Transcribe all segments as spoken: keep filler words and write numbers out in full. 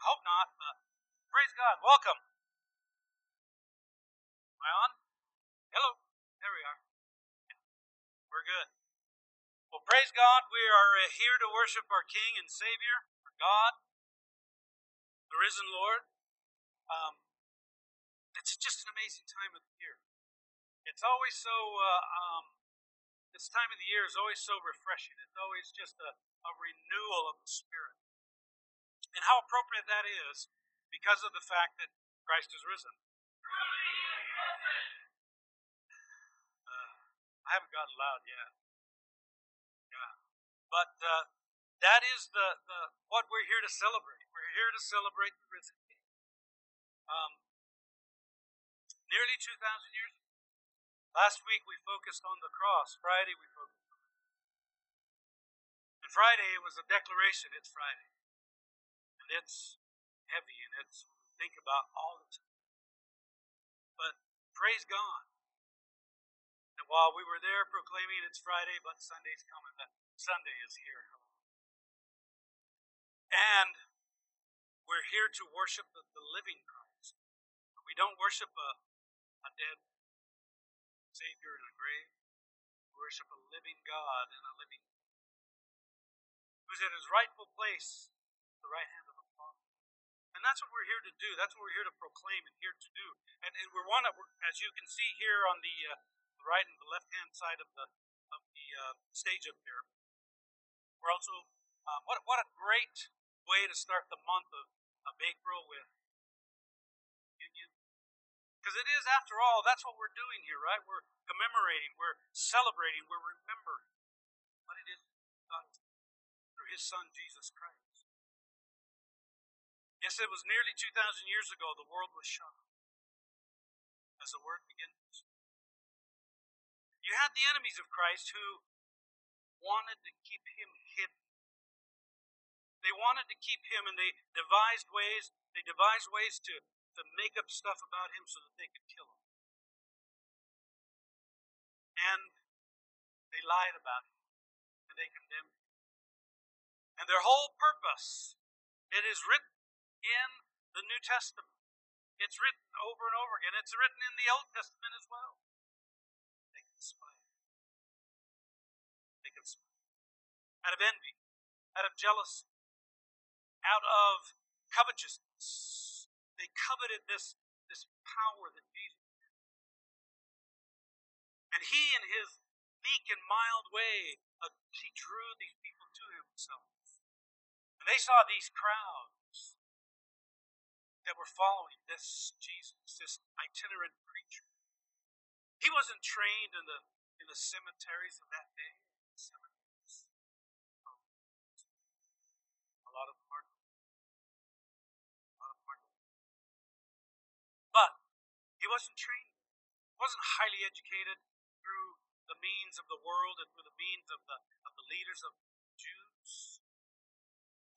I hope not, but praise God. Welcome. Am I on? Hello. There we are. We're good. Well, praise God. We are here to worship our King and Savior, our God, the risen Lord. Um, it's just an amazing time of the year. It's always so, uh, um, this time of the year is always so refreshing. It's always just a, a renewal of the Spirit. And how appropriate that is because of the fact that Christ is risen. Uh, I haven't gotten loud yet. Yeah. But uh, that is the, the what we're here to celebrate. We're here to celebrate the risen King. Um, nearly two thousand years ago. Last week we focused on the cross. Friday we focused on it. And Friday it was a declaration, it's Friday. And it's heavy and it's think about all the time. But praise God. And while we were there proclaiming it's Friday, but Sunday's coming, but Sunday is here. And we're here to worship the, the living Christ. We don't worship a, a dead Savior in a grave. We worship a living God and a living who's at his rightful place, the right hand of the Father. And that's what we're here to do. That's what we're here to proclaim and here to do. And, and we're one, as you can see here on the, uh, the right and the left hand side of the of the uh, stage up here. We're also uh, what what a great way to start the month of, of April with. Because it is, after all, that's what we're doing here, right? We're commemorating, we're celebrating, we're remembering. But it is done through His Son, Jesus Christ. Yes, it was nearly two thousand years ago the world was shocked as the Word begins. You had the enemies of Christ who wanted to keep Him hidden. They wanted to keep Him, and they devised ways, they devised ways to to make up stuff about Him so that they could kill Him. And they lied about Him. And they condemned Him. And their whole purpose, it is written in the New Testament. It's written over and over again. It's written in the Old Testament as well. They conspired. They conspired. Out of envy. Out of jealousy. Out of covetousness. They coveted this, this power that Jesus had. And He, in His meek and mild way, uh, He drew these people to Himself. And they saw these crowds that were following this Jesus, this itinerant preacher. He wasn't trained in the in the cemeteries of that day. The cemeteries. Oh, a lot of them are. But he wasn't trained, wasn't highly educated through the means of the world and through the means of the, of the leaders of Jews.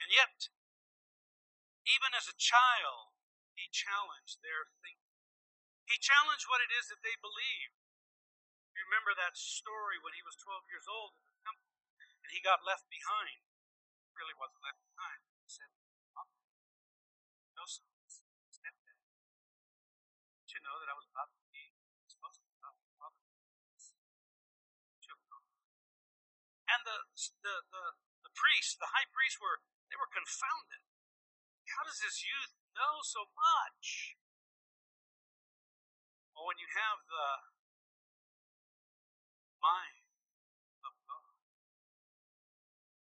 And yet, even as a child, he challenged their thinking. He challenged what it is that they believed. You remember that story when he was twelve years old in the temple and he got left behind. He really wasn't left behind. He said, Mom, no son. You know that I was about to be supposed to be about to be and the, the the the priests, the high priests were they were confounded. How does this youth know so much? Well, when you have the mind of God,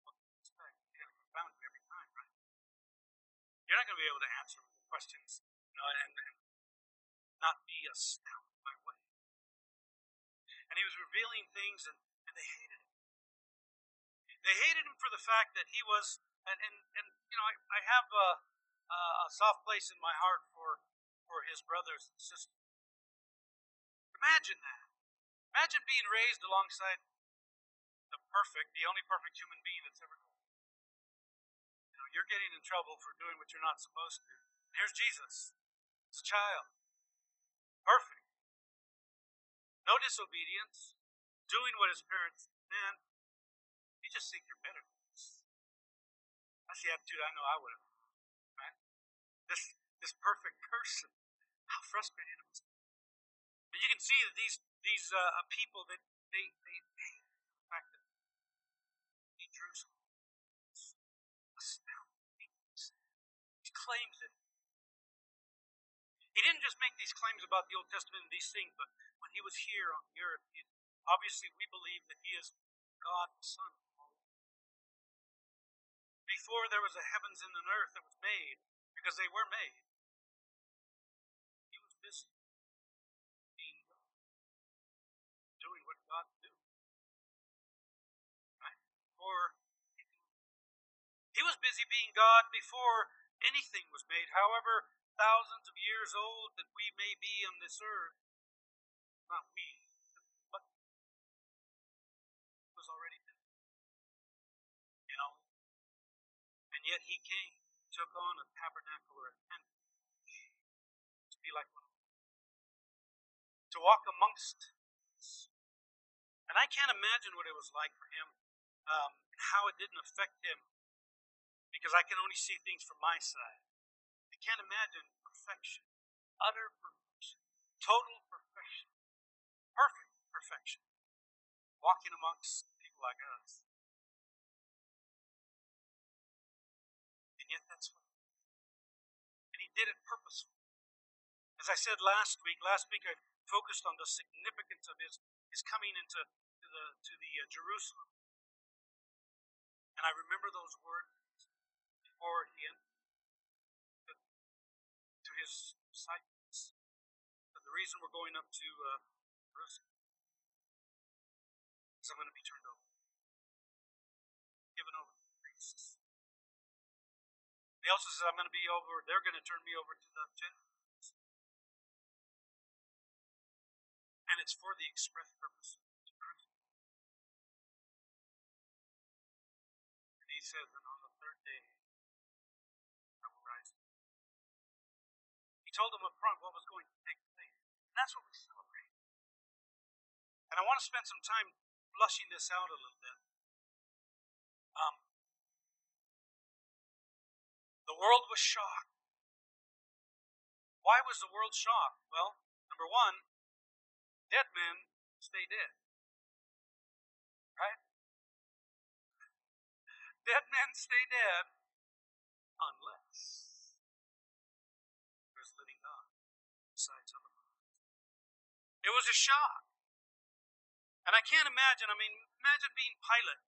what do you expect? You're going to confound you every time, right? You're not going to be able to answer questions, you know, and, and not be astounded by what He did. And He was revealing things, and, and they hated Him. They hated Him for the fact that He was, and, and, and you know, I, I have a, a soft place in my heart for, for His brothers and sisters. Imagine that. Imagine being raised alongside the perfect, the only perfect human being that's ever lived. You know, you're getting in trouble for doing what you're not supposed to. And here's Jesus. He's a child. Perfect. No disobedience. Doing what his parents did. Man, you just think you're better than this. That's the attitude I know I would have. Right? this, this perfect person. How frustrating it must be. But you can see that these, these uh, people, that they, they, they, the fact that he drew some astounding things. He claims that he didn't just make these claims about the Old Testament and these things, but when he was here on the earth, he, obviously we believe that he is God the Son. Before there was a heavens and an earth that was made, because they were made, he was busy being God, doing what God knew. Right? Or he was busy being God before anything was made. However, thousands of years old that we may be on this earth, not we, but it was already done. You know? And yet he came, took on a tabernacle or a tent, to be like one of them, to walk amongst us. And I can't imagine what it was like for him, um, how it didn't affect him, because I can only see things from my side. I can't imagine perfection, utter perfection, total perfection, perfect perfection, walking amongst people like us. And yet that's what he did. And he did it purposefully. As I said last week, last week I focused on the significance of his, his coming into to the, to the uh, Jerusalem. And I remember those words before he entered to, to his disciples. But the reason we're going up to uh, Jerusalem is I'm going to be turned over, given over to the priests. He also says, I'm going to be over, they're going to turn me over to the Gentiles. And it's for the express purpose to crucify. And he says, and on the third day, I will rise again. He told them up front what was going to take place. And that's what we celebrate. And I want to spend some time flushing this out a little bit. Um. The world was shocked. Why was the world shocked? Well, number one, dead men stay dead. Right? Dead men stay dead unless there's living God besides other ones. It was a shock. And I can't imagine, I mean, imagine being Pilate.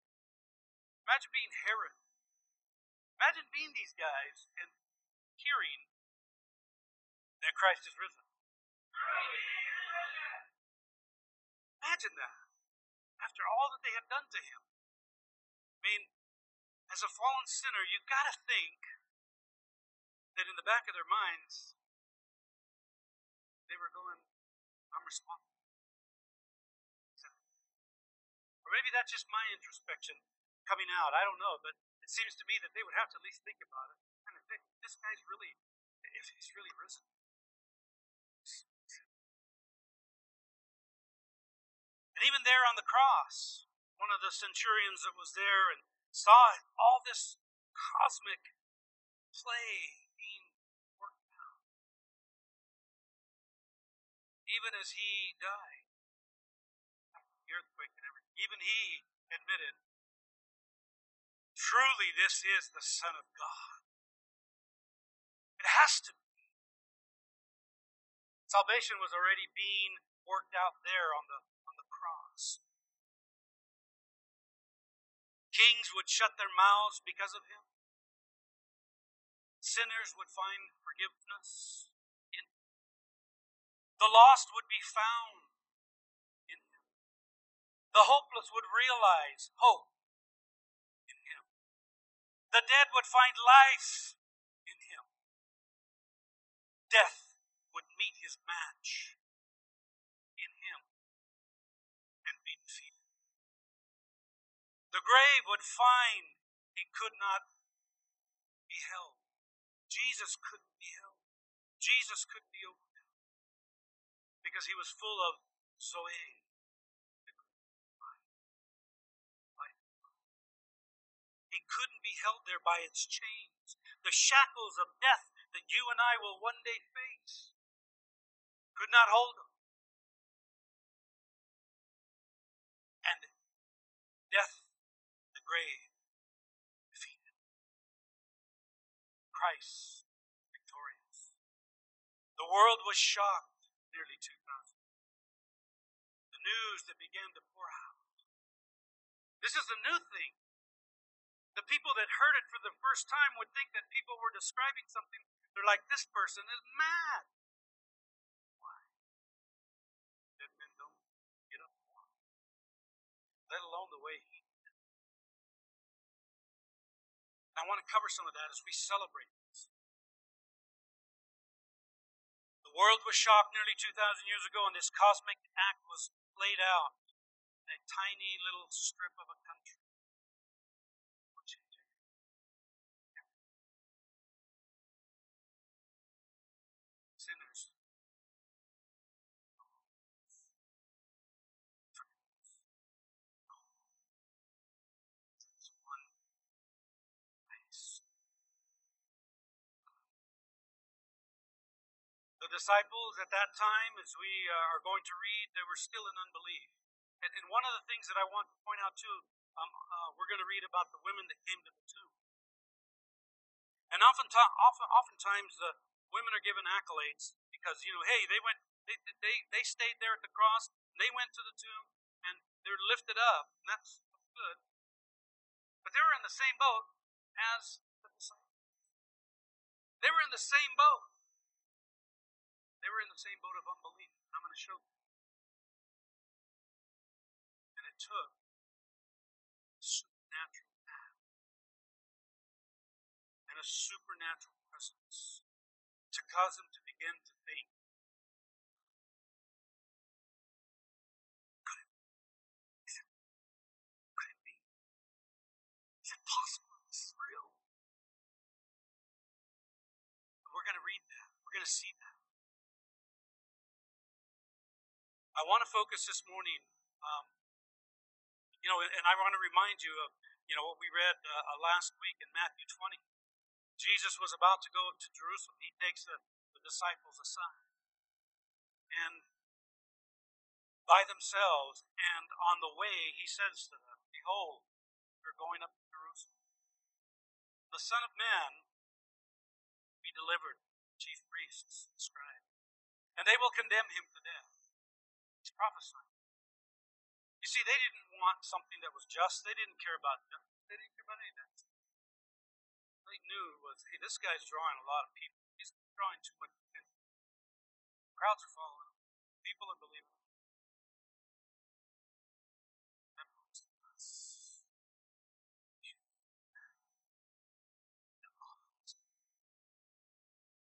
Imagine being Herod. Imagine being these guys and hearing that Christ is risen. Imagine that. After all that they have done to him. I mean, as a fallen sinner, you've got to think that in the back of their minds, they were going, I'm responsible. Or maybe that's just my introspection coming out. I don't know, but it seems to me that they would have to at least think about it. And if they, this guy's really, if he's really risen. And even there on the cross, one of the centurions that was there and saw all this cosmic play being worked out. Even as he died, after the earthquake and everything, even he admitted, truly, this is the Son of God. It has to be. Salvation was already being worked out there on the, on the cross. Kings would shut their mouths because of him. Sinners would find forgiveness in him. The lost would be found in him. The hopeless would realize hope. The dead would find life in him. Death would meet his match in him and be defeated. The grave would find he could not be held. Jesus couldn't be held. Jesus couldn't be overcome because he was full of zoe. Couldn't be held there by its chains. The shackles of death that you and I will one day face. Could not hold them. And death, the grave, defeated. Christ, victorious. The world was shocked nearly two thousand. The news that began to pour out. This is a new thing. The people that heard it for the first time would think that people were describing something. They're like, this person is mad. Why? Dead men don't get up and walk, let alone the way he did. I want to cover some of that as we celebrate this. The world was shocked nearly two thousand years ago, and this cosmic act was laid out in a tiny little strip of a country. Disciples at that time, as we uh, are going to read, they were still in unbelief. And, and one of the things that I want to point out too, um, uh, we're going to read about the women that came to the tomb. And often, often, oftentimes, the women are given accolades because, you know, hey, they went, they they they stayed there at the cross, they went to the tomb, and they're lifted up, and that's good. But they were in the same boat as the disciples. They were in the same boat. They were in the same boat of unbelief. I'm going to show you. And it took a supernatural act and a supernatural presence to cause them to begin to think. Could it be? Could it be? Is it possible? Is this real? And we're going to read that. We're going to see that. I want to focus this morning, um, you know, and I want to remind you of, you know, what we read uh, last week in Matthew twenty. Jesus was about to go to Jerusalem. He takes the, the disciples aside, and by themselves, and on the way, he says to them, "Behold, you're going up to Jerusalem. The Son of Man will be delivered to chief priests and scribes, and they will condemn him to death." He's prophesying. You see, they didn't want something that was just. They didn't care about justice. They didn't care about any of that. What they knew was, hey, this guy's drawing a lot of people. He's drawing too much attention. Crowds are following him. People are believing him. That belongs to us. That belongs to us.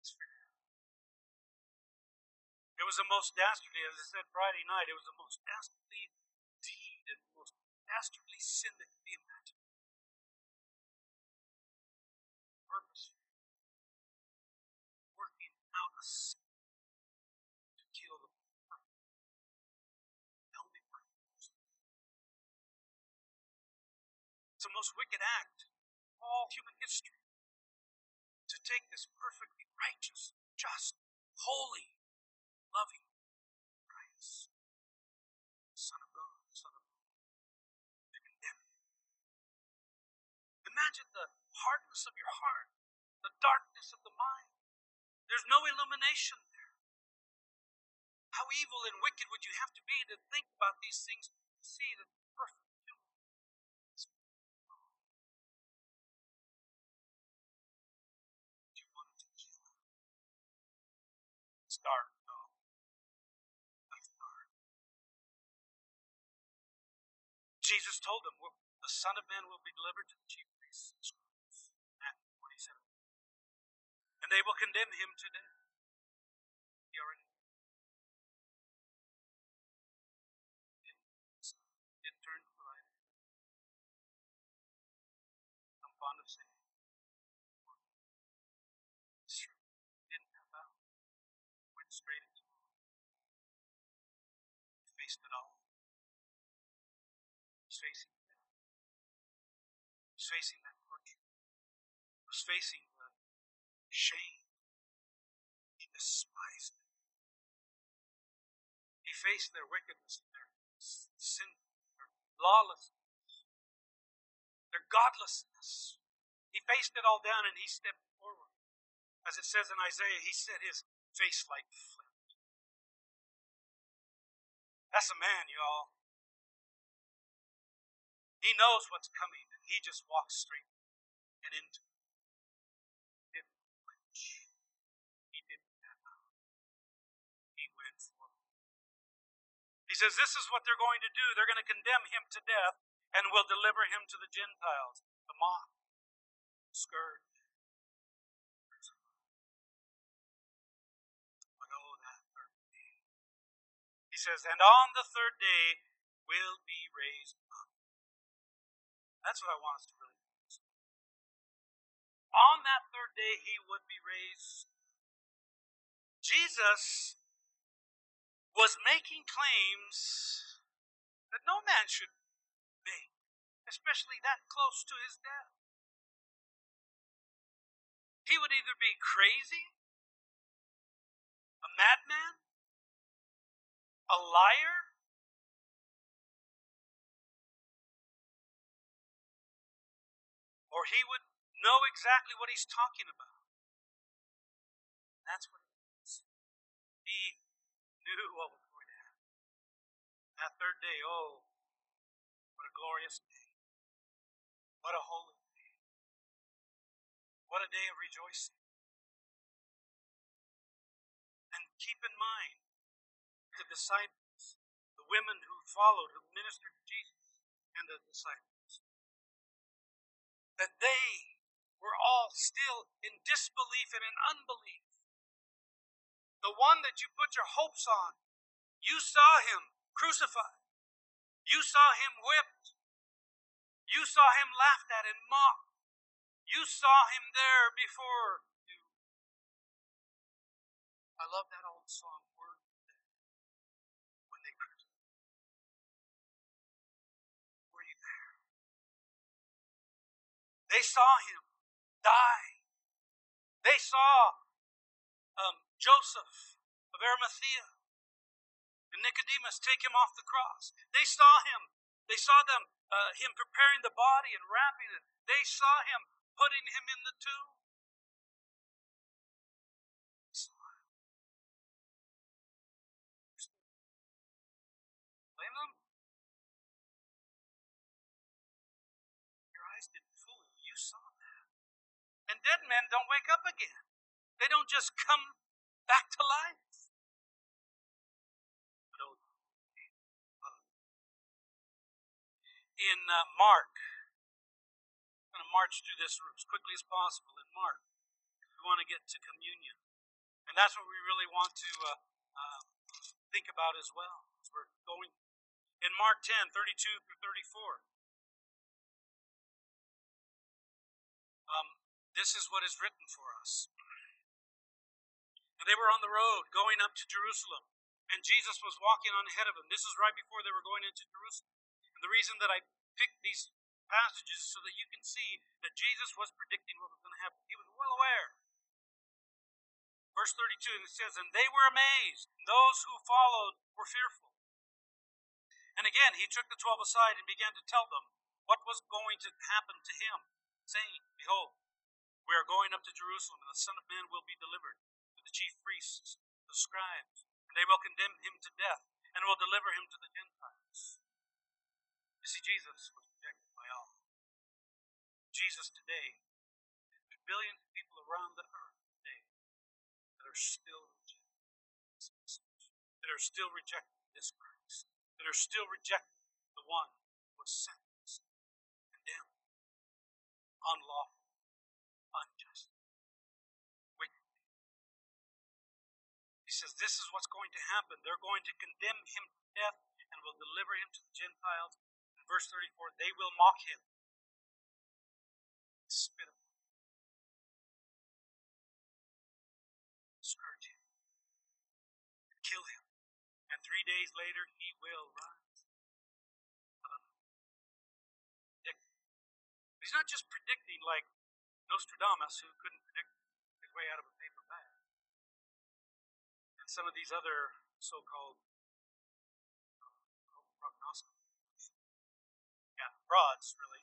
It was the most dastardly, as I said Friday night, it was the most dastardly deed and the most dastardly sin that could be imagined. Purpose. Working out a sin to kill the perfect. The only perfect person. It's the most wicked act in all human history. To take this perfectly righteous, just, holy, loving Christ, Son of God, Son of God, to condemn you. Imagine the hardness of your heart, the darkness of the mind. There's no illumination there. How evil and wicked would you have to be to think about these things, to see the perfect human is God. You wanted to kill him. It's dark. Jesus told them, well, the Son of Man will be delivered to the chief priests and scribes. Matthew twenty-seven. And they will condemn him to death. He already did. Didn't turn to the right. I'm fond of saying, didn't have out. Went straight into the world. He faced it all. He was facing that. He was facing that torture. He was facing the shame, he despised them. He faced their wickedness, their sin, their lawlessness, their godlessness. He faced it all down and he stepped forward. As it says in Isaiah, he set his face like flint. That's a man, y'all. He knows what's coming and he just walks straight and into it. He says, this is what they're going to do. They're going to condemn him to death and will deliver him to the Gentiles, the mock, scourge. But oh, that third day. He says, and on the third day will be raised up. That's what I want us to really do. On that third day, he would be raised. Jesus was making claims that no man should make, especially that close to his death. He would either be crazy, a madman, a liar, or he would know exactly what he's talking about. And that's what it is. He knew what was going to happen. That third day, oh, what a glorious day. What a holy day. What a day of rejoicing. And keep in mind, the disciples, the women who followed, who ministered to Jesus, and the disciples, that they were all still in disbelief and in unbelief. The one that you put your hopes on. You saw him crucified. You saw him whipped. You saw him laughed at and mocked. You saw him there before you. I love that old song, Word There, when they crucified. Were you there? They saw him die. They saw um. Joseph of Arimathea and Nicodemus take him off the cross. They saw him. They saw them, uh, him preparing the body and wrapping it. They saw him putting him in the tomb. They saw him. Blame them? Your eyes didn't fool you. You saw that. And dead men don't wake up again. They don't just come back to life. In uh, Mark, I'm going to march through this as quickly as possible in Mark. We want to get to communion. And that's what we really want to uh, uh, think about as well as we're going. In Mark ten, thirty-two through thirty-four. Um, this is what is written for us. And they were on the road going up to Jerusalem, and Jesus was walking on ahead of them. This is right before they were going into Jerusalem. And the reason that I picked these passages is so that you can see that Jesus was predicting what was going to happen. He was well aware. Verse thirty-two, and it says, and they were amazed, and those who followed were fearful. And again, he took the twelve aside and began to tell them what was going to happen to him, saying, behold, we are going up to Jerusalem, and the Son of Man will be delivered. The chief priests, the scribes, and they will condemn him to death and will deliver him to the Gentiles. You see, Jesus was rejected by all. Jesus today, there's billions of people around the earth today that are still rejecting this message, that are still rejecting this Christ, that are still rejecting the one who was sentenced, condemned, unlawful, unjust. He says, this is what's going to happen. They're going to condemn him to death and will deliver him to the Gentiles. In verse thirty-four, they will mock him. Spit him. Scourge him. And kill him. And three days later, he will rise. He's not just predicting like Nostradamus, who couldn't predict his way out of a paper bag. and some of these other so-called prognostic, yeah, frauds, really,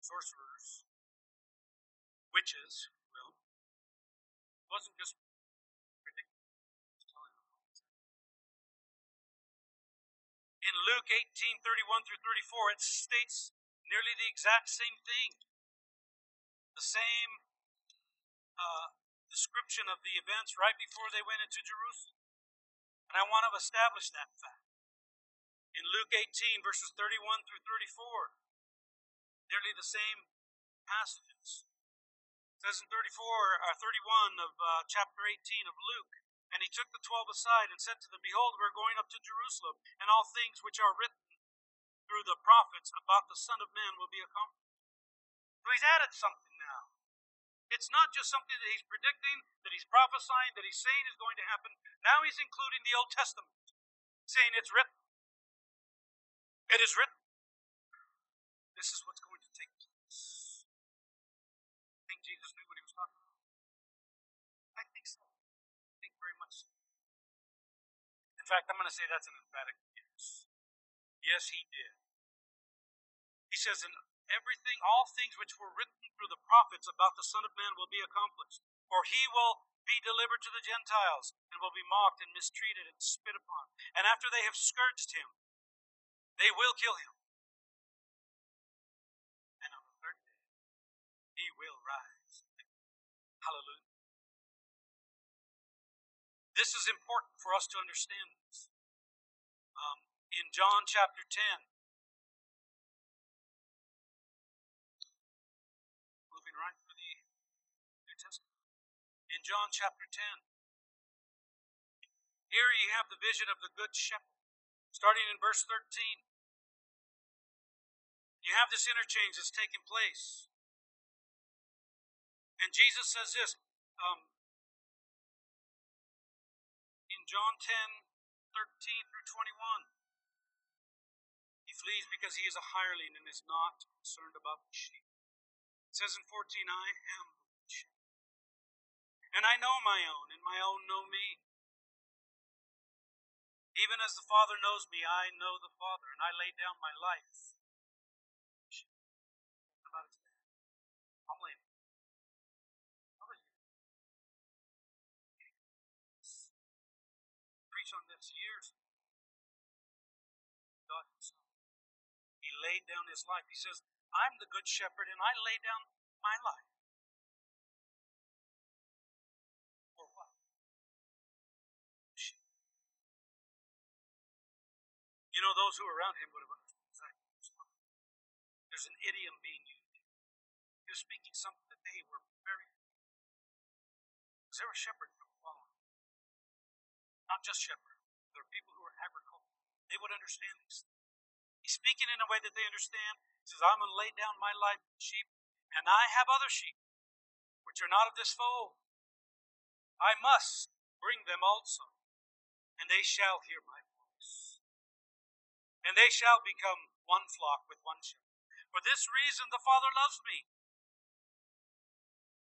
sorcerers, witches, well, it wasn't just in Luke eighteen, thirty-one through thirty-four, it states nearly the exact same thing. The same uh, description of the events right before they went into Jerusalem. And I want to establish that fact. In Luke eighteen, verses thirty-one through thirty-four, nearly the same passages. It says in thirty-four, uh, thirty-one of uh, chapter eighteen of Luke, and he took the twelve aside and said to them, "Behold, we're going up to Jerusalem, and all things which are written through the prophets about the Son of Man will be accomplished." So he's added something now. It's not just something that he's predicting, that he's prophesying, that he's saying is going to happen. Now he's including the Old Testament, saying it's written. It is written. This is what's going to take place. I think Jesus knew what he was talking about. I think so. In fact, I'm going to say that's an emphatic yes. Yes, he did. He says, "In everything, all things which were written through the prophets about the Son of Man will be accomplished. For he will be delivered to the Gentiles, and will be mocked and mistreated and spit upon. And after they have scourged him, they will kill him. And on the third day, he will rise." Hallelujah. This is important for us to understand this. Um, in John chapter ten, moving right through the New Testament. In John chapter ten, here you have the vision of the Good Shepherd, starting in verse thirteen. You have this interchange that's taking place. And Jesus says this, um, John ten, thirteen through twenty-one. "He flees because he is a hireling and is not concerned about the sheep." It says in fourteen, "I am the good shepherd, and I know my own, and my own know me. Even as the Father knows me, I know the Father, and I lay down my life." On this years God himself, he laid down his life. He says, "I'm the good shepherd, and I lay down my life." For what? You know, those who were around him would have understood exactly what was going on. There's an idiom being used. He was speaking something that they were very, because they were shepherds. Not just shepherds. There are people who are agricultural. They would understand these things. He's speaking in a way that they understand. He says, "I'm going to lay down my life for sheep, and I have other sheep, which are not of this fold. I must bring them also, and they shall hear my voice. And they shall become one flock with one shepherd. For this reason the Father loves me,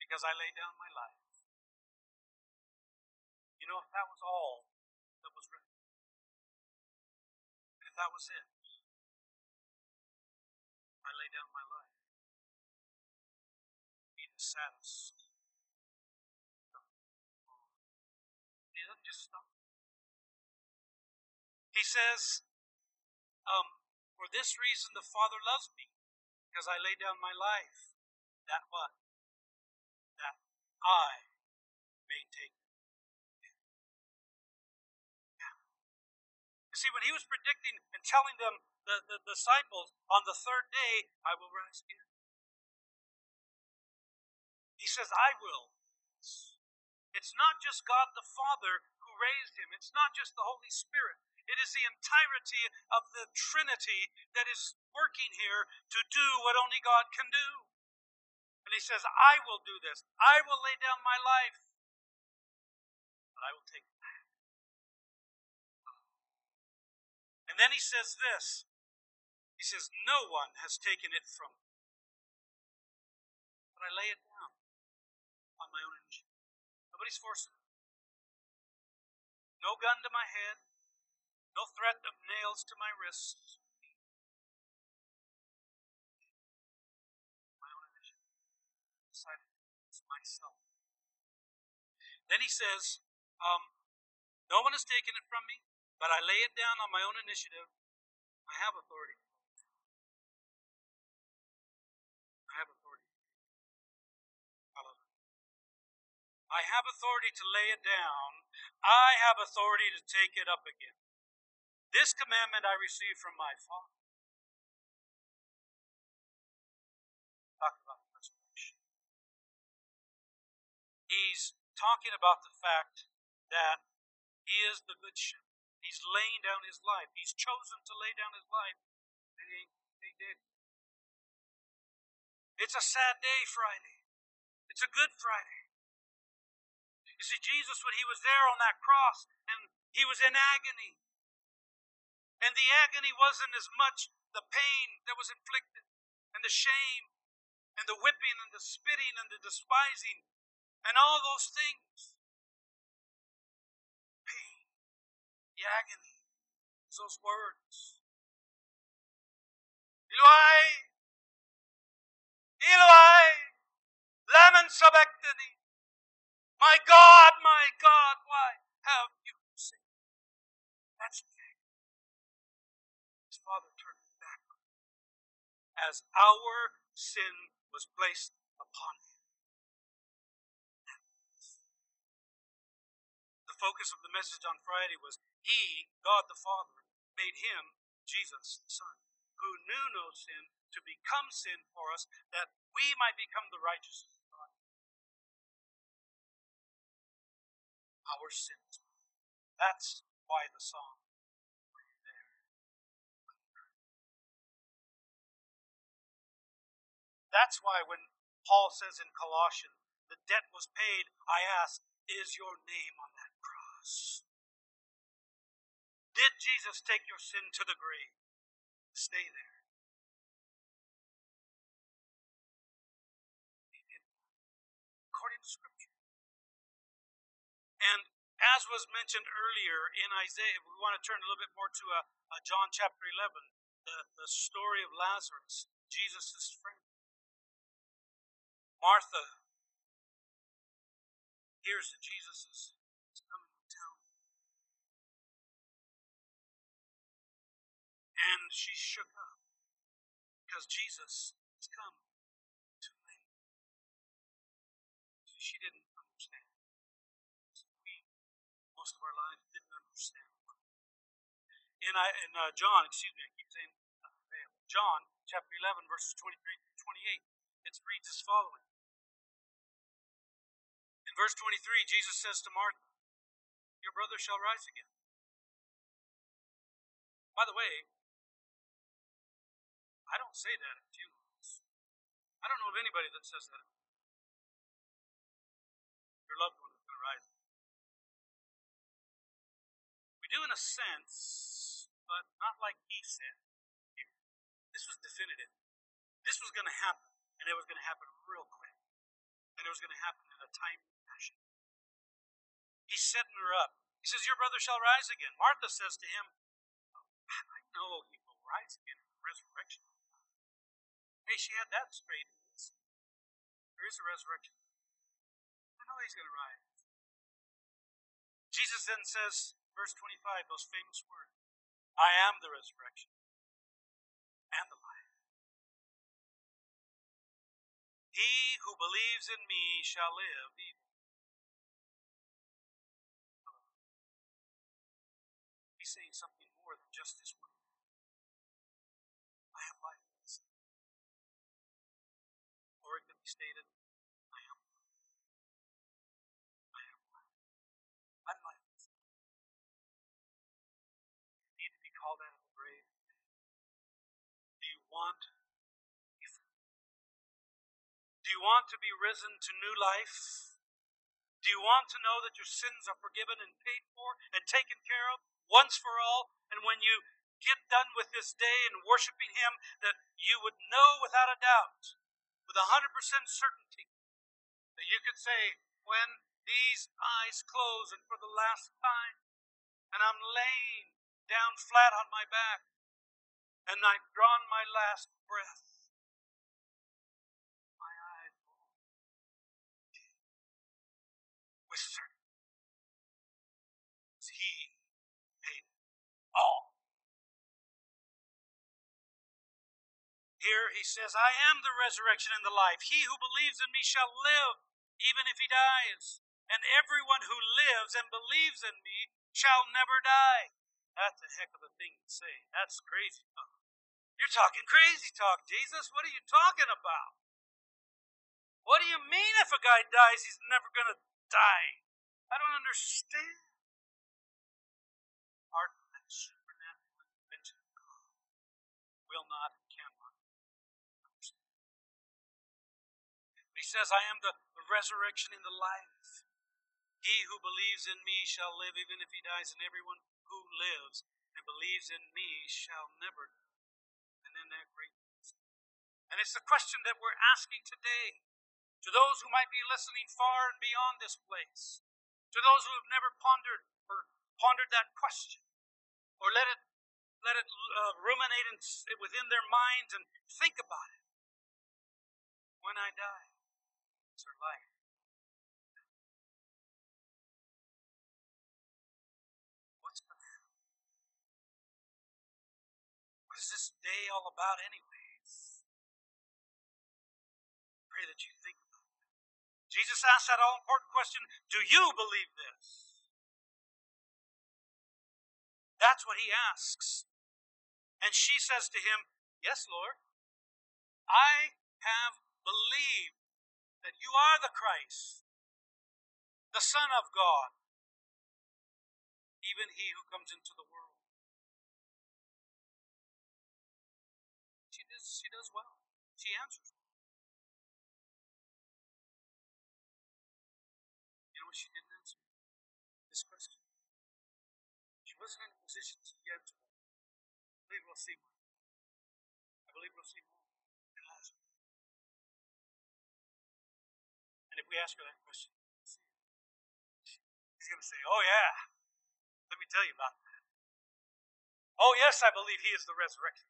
because I lay down my life." You know, if that was all that was written, if that was it, I lay down my life, be the saddest. He doesn't just stop. He says, um, "For this reason the Father loves me, because I lay down my life, that what? That I may take." See, when he was predicting and telling them, the, the disciples, on the third day, "I will rise again," he says, "I will." It's not just God the Father who raised him. It's not just the Holy Spirit. It is the entirety of the Trinity that is working here to do what only God can do. And he says, "I will do this. I will lay down my life, but I will take it." And then he says this. He says, "No one has taken it from me, but I lay it down on my own initiative." Nobody's forcing it. No gun to my head, no threat of nails to my wrists. My own vision. Decided it's myself. Then he says, um, no one has taken it from me, but I lay it down on my own initiative. I have authority. I have authority. Hallelujah. I have authority to lay it down. I have authority to take it up again. This commandment I receive from my Father. Talk about the resurrection. He's talking about the fact that he is the good shepherd. He's laying down his life. He's chosen to lay down his life. They, they did. It's a sad day, Friday. It's a Good Friday. You see, Jesus, when he was there on that cross, and he was in agony. And the agony wasn't as much the pain that was inflicted, and the shame, and the whipping, and the spitting, and the despising, and all those things. The agony, it's those words. Eloi, Eloi, lama sabachthani. My God, my God, why have you forsaken me? That's the agony. His Father turned his back on him as our sin was placed upon him. The focus of the message on Friday was He, God the Father, made him, Jesus, the Son, who knew no sin, to become sin for us, that we might become the righteousness of God. Our sins. That's why the song was there. That's why when Paul says in Colossians, the debt was paid, I ask, is your name on that cross? Did Jesus take your sin to the grave? Stay there. He did, according to Scripture. And as was mentioned earlier in Isaiah, we want to turn a little bit more to uh, uh, John chapter eleven, the, the story of Lazarus, Jesus' friend. Martha hears that Jesus is coming to town. And she shook up because Jesus has come too late. So she didn't understand. So we, most of our lives, didn't understand. In, I, in uh, John, excuse me, I keep saying Isaiah. John chapter eleven, verses twenty-three through twenty-eight, it reads as following. In verse twenty-three, Jesus says to Martha, "Your brother shall rise again." By the way, I don't say that at funerals. I don't know of anybody that says that. Your loved one is going to rise. We do in a sense, but not like he said. This was definitive. This was going to happen, and it was going to happen real quick. And it was going to happen in a timely fashion. He's setting her up. He says, your brother shall rise again. Martha says to him, I know he will rise again in the resurrection. Hey, she had that straight. There is a resurrection. I know he's going to rise. Jesus then says, verse twenty-five, those famous words, I am the resurrection and the life. He who believes in me shall live even. He's saying something more than just this one. I have life. Or it could be stated, I am life. I am life. I'm life. You need to be called out of the grave. Do you want to be free? Do you want to be risen to new life? Do you want to know that your sins are forgiven and paid for and taken care of once for all? And when you get done with this day and worshiping Him, that you would know without a doubt, with a hundred percent certainty, that you could say, when these eyes close and for the last time, and I'm laying down flat on my back, and I've drawn my last breath. My eyes with certainty. He paid all. Here he says, I am the resurrection and the life. He who believes in me shall live, even if he dies. And everyone who lives and believes in me shall never die. That's a heck of a thing to say. That's crazy talk. You're talking crazy talk, Jesus. What are you talking about? What do you mean if a guy dies, he's never going to die? I don't understand. Apart from that supernatural intervention of God, will not and cannot. He says, I am the resurrection and the life. He who believes in me shall live even if he dies, and everyone who lives and believes in me shall never die. And then that great question. And it's the question that we're asking today to those who might be listening far and beyond this place, to those who have never pondered or pondered that question, or let it let it uh, ruminate in, within their minds and think about it. When I die, or life. What's going to happen? What is this day all about anyways? Pray that you think about it. Jesus asked that all-important question, do you believe this? That's what he asks. And she says to him, yes, Lord, I have believed that you are the Christ, the Son of God, even he who comes into the world. She does, she does well. She answers well. You know what she didn't answer? This question. She wasn't in a position to answer. I believe we'll see more. I believe we'll see more in Lazarus. If we ask her that question, she's going to say, oh yeah, let me tell you about that. Oh yes, I believe he is the resurrection.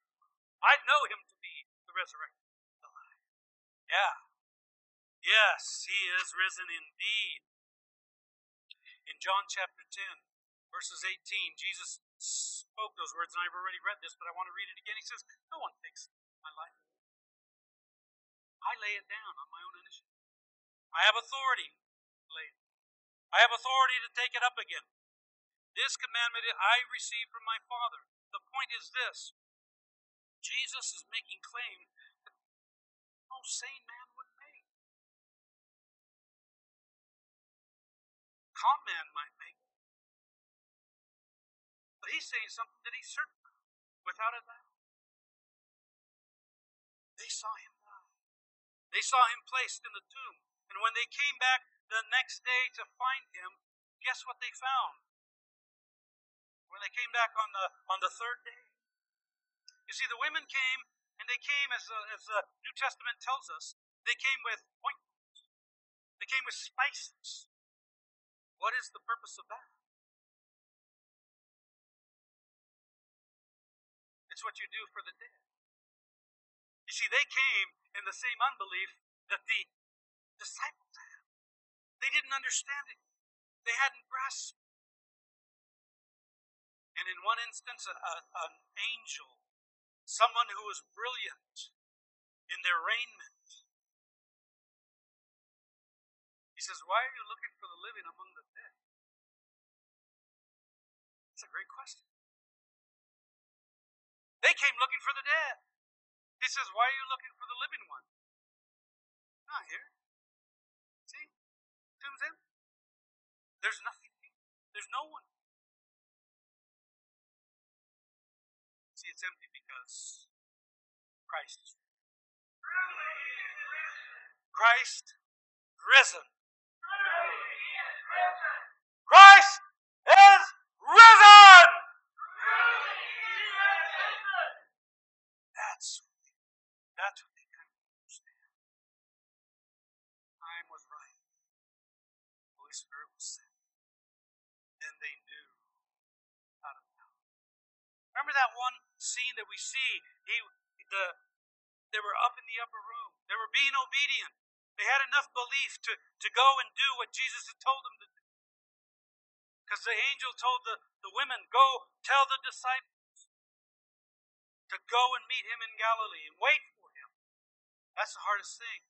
I know him to be the resurrection. Yeah. Yes, he is risen indeed. In John chapter ten, verses eighteen, Jesus spoke those words, and I've already read this, but I want to read it again. He says, no one takes my life. I lay it down on my own initiative. I have authority to lay it. I have authority to take it up again. This commandment I received from my Father. The point is this. Jesus is making claim that no sane man would make. A calm man might make it. But he's saying something that he's certain of, without a doubt. They saw him die. They saw him placed in the tomb. And when they came back the next day to find him, guess what they found? When they came back on the on the third day. You see, the women came, and they came, as the, as the New Testament tells us, they came with ointment. They came with spices. What is the purpose of that? It's what you do for the dead. You see, they came in the same unbelief that the disciples had. They didn't understand it. They hadn't grasped it. And in one instance, a, a, an angel, someone who was brilliant in their raiment, he says, why are you looking for the living among the dead? That's a great question. They came looking for the dead. He says, why are you looking for the living one? Not here. Tomb's empty. There's nothing new. There's no one. See, it's empty because Christ is risen. Christ risen. Christ is risen. That's what they, that's what they couldn't understand. Time was right. Spirit was sent. Then they knew out of hell. Remember that one scene that we see? He, the, they were up in the upper room. They were being obedient. They had enough belief to, to go and do what Jesus had told them to do. Because the angel told the, the women, go tell the disciples to go and meet him in Galilee and wait for him. That's the hardest thing,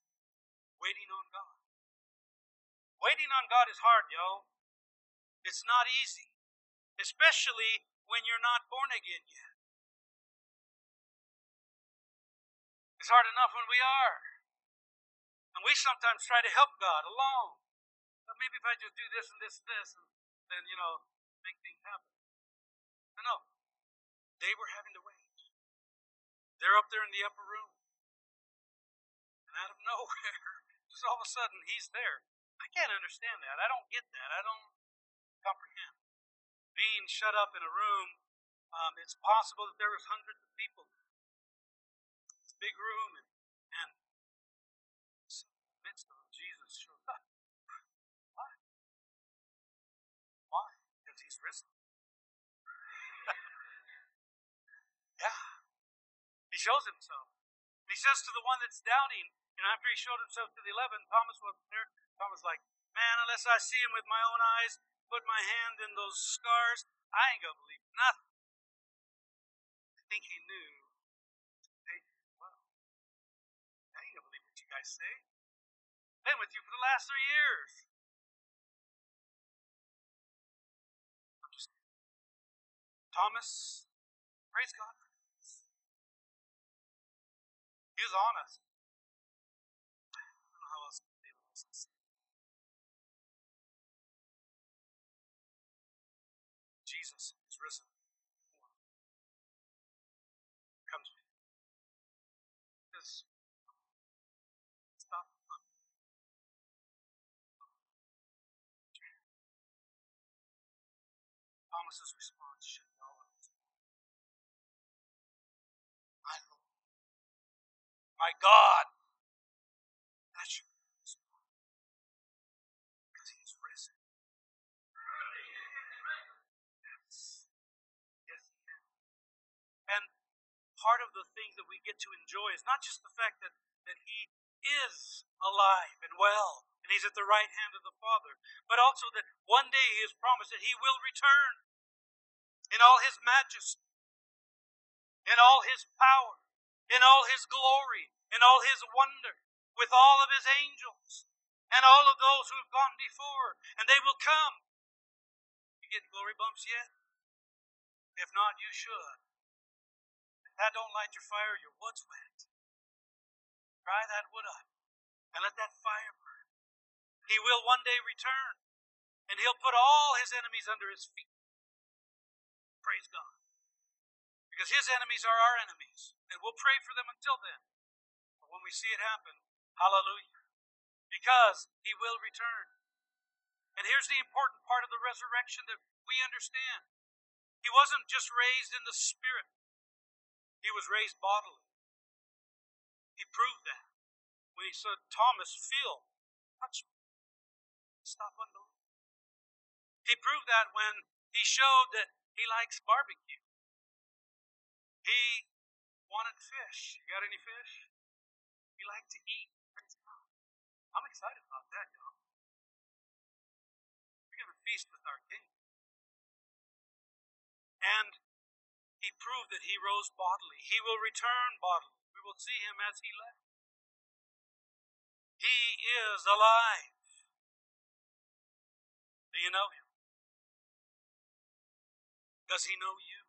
waiting on God. Waiting on God is hard, yo. It's not easy, especially when you're not born again yet. It's hard enough when we are. And we sometimes try to help God alone. But maybe if I just do this and this and this, and then, you know, make things happen. No, no. They were having to wait. They're up there in the upper room. And out of nowhere, just all of a sudden, he's there. I can't understand that. I don't get that. I don't comprehend. Being shut up in a room, um, it's possible that there was hundreds of people. It's a big room, and, and in the midst of Jesus showed up. Why? Why? Because he's risen. Yeah. He shows himself. He says to the one that's doubting, you know, after he showed himself to the eleven, Thomas was there. Thomas was like, man, unless I see him with my own eyes, put my hand in those scars, I ain't going to believe nothing. I think he knew. Hey, well, I ain't going to believe what you guys say. Been with you for the last three years. I'm just Thomas, praise God for this. He was honest. Jesus is risen. Comes to me. Because it's not fun. Thomas's response should be all of it. My Lord, my God, that should be the response. Because he is risen. Part of the things that we get to enjoy is not just the fact that, that he is alive and well, and he's at the right hand of the Father, but also that one day he has promised that he will return in all his majesty, in all his power, in all his glory, in all his wonder, with all of his angels, and all of those who have gone before, and they will come. You getting glory bumps yet? If not, you should. That don't light your fire, your wood's wet. Dry that wood up and let that fire burn. He will one day return, and he'll put all his enemies under his feet. Praise God. Because his enemies are our enemies, and we'll pray for them until then. But when we see it happen, hallelujah. Because he will return. And here's the important part of the resurrection that we understand. He wasn't just raised in the spirit. He was raised bodily. He proved that when he said, Thomas, feel, touch me. Stop unbelief. He proved that when he showed that he likes barbecue. He wanted fish. You got any fish? He liked to eat. I'm excited about that, y'all. We're going to feast with our King. And he proved that he rose bodily. He will return bodily. We will see him as he left. He is alive. Do you know him? Does he know you?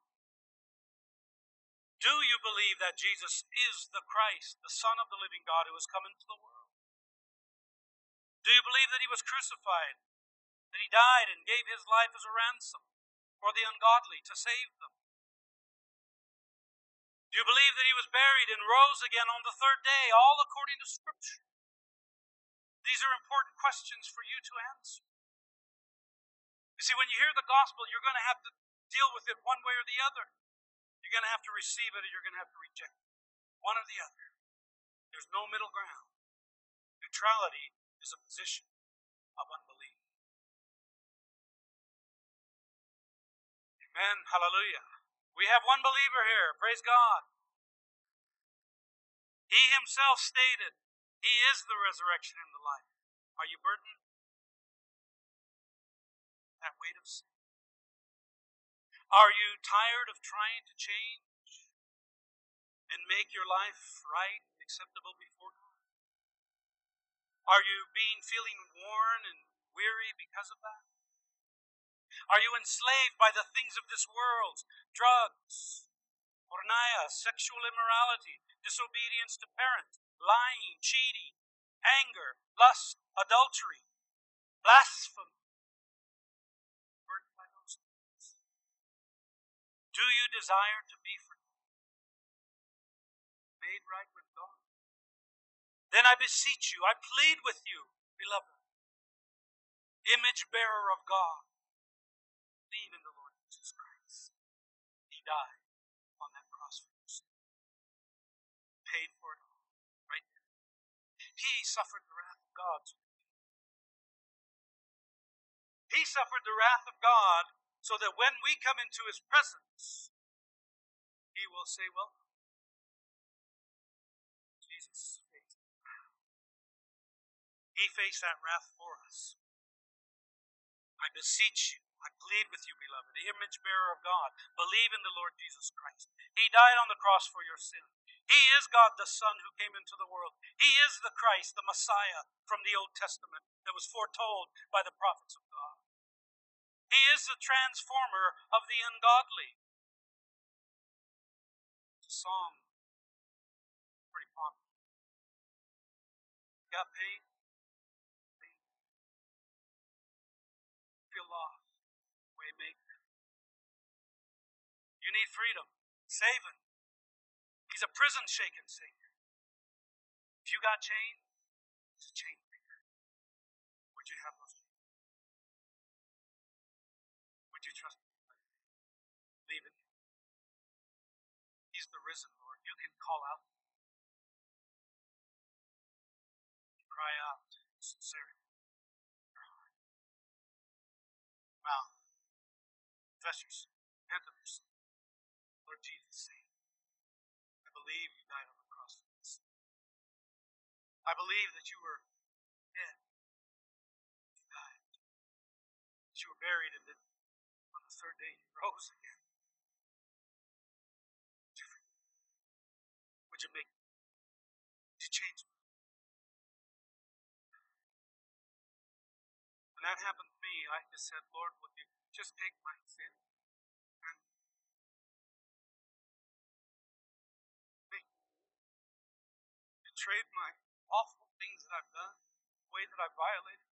Do you believe that Jesus is the Christ, the Son of the living God who has come into the world? Do you believe that he was crucified, that he died and gave his life as a ransom for the ungodly to save them? Do you believe that he was buried and rose again on the third day, all according to Scripture? These are important questions for you to answer. You see, when you hear the gospel, you're going to have to deal with it one way or the other. You're going to have to receive it or you're going to have to reject it. One or the other. There's no middle ground. Neutrality is a position of unbelief. You Amen. Hallelujah. We have one believer here. Praise God. He himself stated, he is the resurrection and the life. Are you burdened? That weight of sin. Are you tired of trying to change and make your life right and acceptable before God? Are you being feeling worn and weary because of that? Are you enslaved by the things of this world? Drugs, porneia, sexual immorality, disobedience to parents, lying, cheating, anger, lust, adultery, blasphemy. Burdened by those things. Do you desire to be forgiven? Made right with God? Then I beseech you, I plead with you, beloved, image bearer of God, lean in the Lord Jesus Christ. He died on that cross for your sin. Paid for it all, right there. He suffered the wrath of God. He suffered the wrath of God so that when we come into His presence, He will say, welcome. Jesus faced that wrath. He faced that wrath for us. I beseech you, I plead with you, beloved, the image bearer of God. Believe in the Lord Jesus Christ. He died on the cross for your sin. He is God the Son who came into the world. He is the Christ, the Messiah from the Old Testament that was foretold by the prophets of God. He is the transformer of the ungodly. It's a song pretty popular. Got pain? Pain. Feel lost. You need freedom. Save him. He's a prison shaking Savior. If you got chains, he's a chain breaker. Would you have those chains? Would you trust him? Believe in him. He's the risen Lord. You can call out. You cry out in sincerity. Your heart. Mouth. Confess your sin. Repent of your sin. Lord Jesus, save me. I believe you died on the cross for my sin. I believe that you were dead. You died. That you were buried, and then on the third day you rose again. Would you forgive me? Would you make me? Would you change me? When that happened to me, I just said, Lord, would you just take my sin and make me trade my awful things that I've done, the way that I've violated,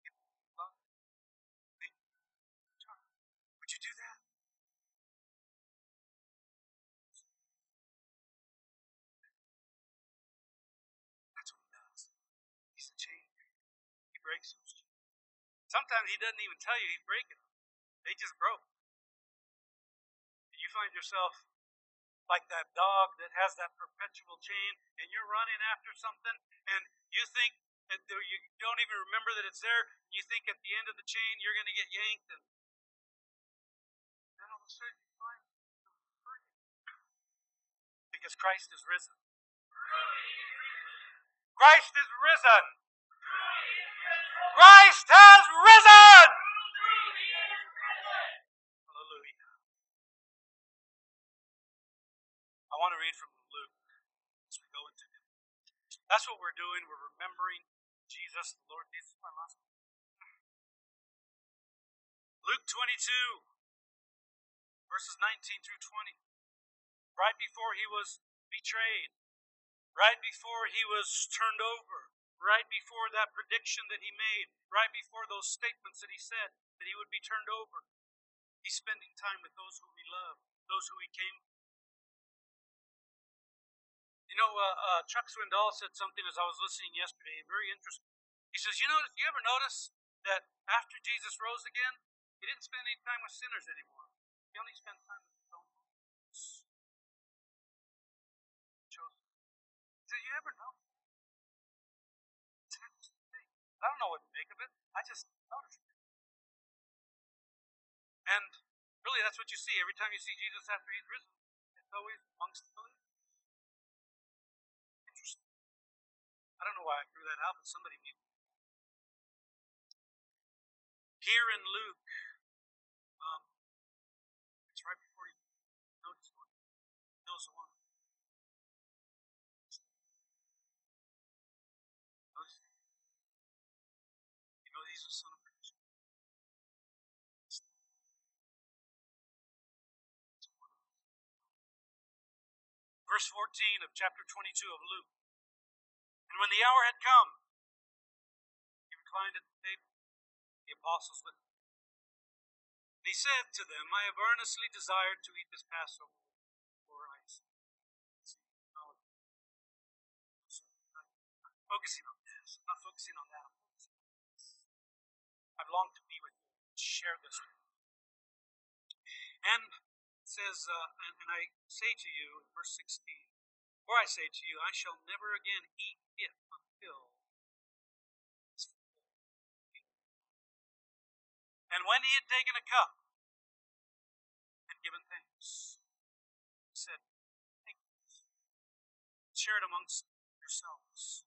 give me love, make me return. Would you do that? That's what he does. He's a chain breaker. He breaks those chains. Sometimes he doesn't even tell you he's breaking them. They just broke. And you find yourself like that dog that has that perpetual chain, and you're running after something, and you think that you don't even remember that it's there, and you think at the end of the chain you're going to get yanked, and then all of a sudden you find you're free. Because Christ is risen. Christ is risen. Christ has risen! Hallelujah. I want to read from Luke as we go into it. That's what we're doing. We're remembering Jesus, the Lord. This is my last one. Luke twenty-two, verses nineteen through twenty. Right before he was betrayed, right before he was turned over, right before that prediction that he made, right before those statements that he said that he would be turned over, he's spending time with those whom he loved, those who he came with. You know, uh, uh, Chuck Swindoll said something as I was listening yesterday, very interesting. He says, you know, you ever notice that after Jesus rose again, he didn't spend any time with sinners anymore. He only spent time with his own ones. Chosen. He said, you ever notice? I don't know what to make of it. I just noticed it. And that's what you see. Every time you see Jesus after he's risen, it's always amongst the believers. Interesting. I don't know why I threw that out, but somebody needs to. Here in Luke, um, it's right before he notice one, knows the one. Notice, you know, he's the son of God. Verse fourteen of chapter twenty-two of Luke. And when the hour had come, he reclined at the table. The apostles with him. And he said to them, I have earnestly desired to eat this Passover before I see. I'm focusing on this. I'm not focusing on that. I'm focusing on this. I've longed to be with you and share this with you. And it says, uh, and, and I say to you, verse sixteen, for I say to you, I shall never again eat it until. And when he had taken a cup and given thanks, he said, take this, share it amongst yourselves.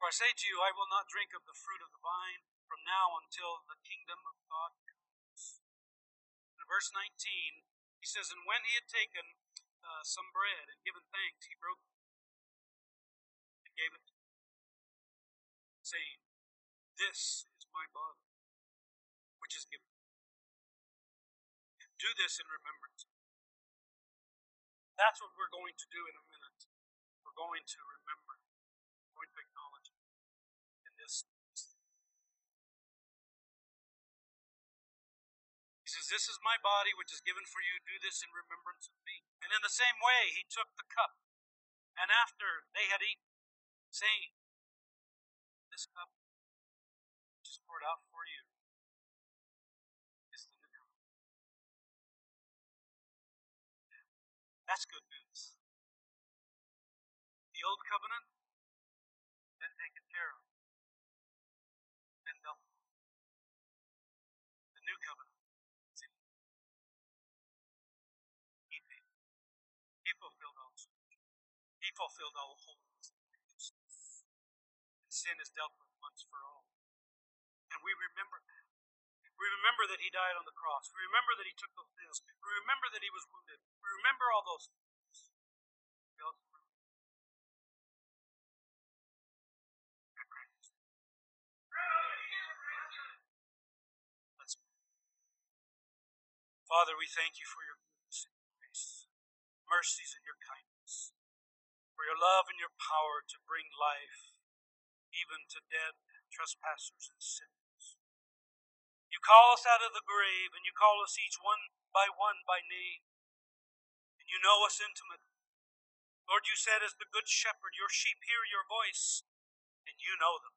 For I say to you, I will not drink of the fruit of the vine from now until the kingdom of God comes. And in verse nineteen, he says, and when he had taken uh, some bread and given thanks, he broke it and gave it to them, saying, this is my body, which is given. Do this in remembrance. That's what we're going to do in a minute. We're going to remember. We're going to acknowledge it in this. He says, this is my body, which is given for you. Do this in remembrance of me. And in the same way, he took the cup. And after they had eaten, saying, this cup poured out for you is the new covenant. That's good news. The old covenant been taken care of, been dealt with. The new covenant is in you. He did. He fulfilled all truth. He fulfilled all holiness and righteousness. And sin is dealt with once for all. And we remember that. We remember that he died on the cross. We remember that he took those pills. We remember that he was wounded. We remember all those things. We also remember that Christ. Let's pray. Father, we thank you for your goodness and your grace, mercies and your kindness, for your love and your power to bring life even to dead trespassers and sinners. You call us out of the grave, and you call us each one by one by name, and you know us intimately. Lord, you said as the good shepherd, your sheep hear your voice, and you know them.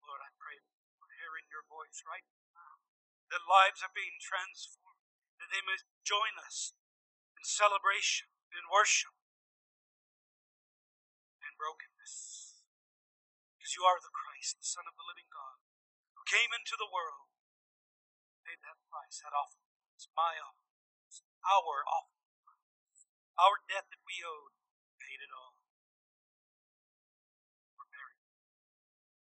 Lord, I pray that we're hearing your voice right now, that lives are being transformed, that they may join us in celebration, in worship, in brokenness. You are the Christ, the Son of the living God, who came into the world, paid that price, that offering. It's my offering. It's our offering. Our debt that we owed, paid it all. We're married.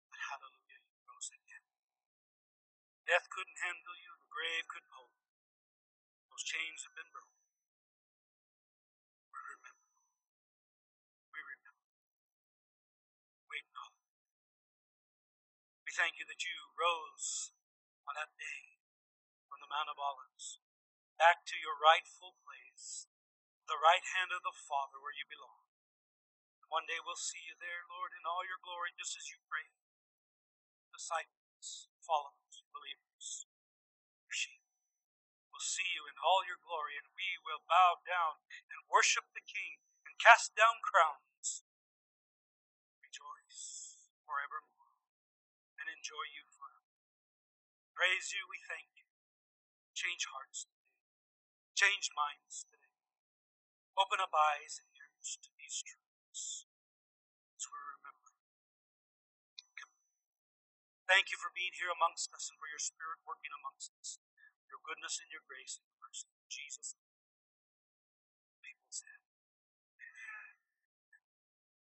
But hallelujah, you rose again. Death couldn't handle you, the grave couldn't hold you. Those chains have been broken. We remember. We remember. We acknowledge. We thank you that you rose on that day from the Mount of Olives back to your rightful place, the right hand of the Father where you belong. And one day we'll see you there, Lord, in all your glory, just as you prayed. Disciples, followers, believers, your sheep. We'll see you in all your glory, and we will bow down and worship the King and cast down crowns. Rejoice forevermore. And enjoy you forever. Praise you, we thank you. Change hearts today. Change minds today. Open up eyes and ears to these truths as we remember. thank you for being here amongst us and for your Spirit working amongst us, your goodness and your grace and mercy. In Jesus' name.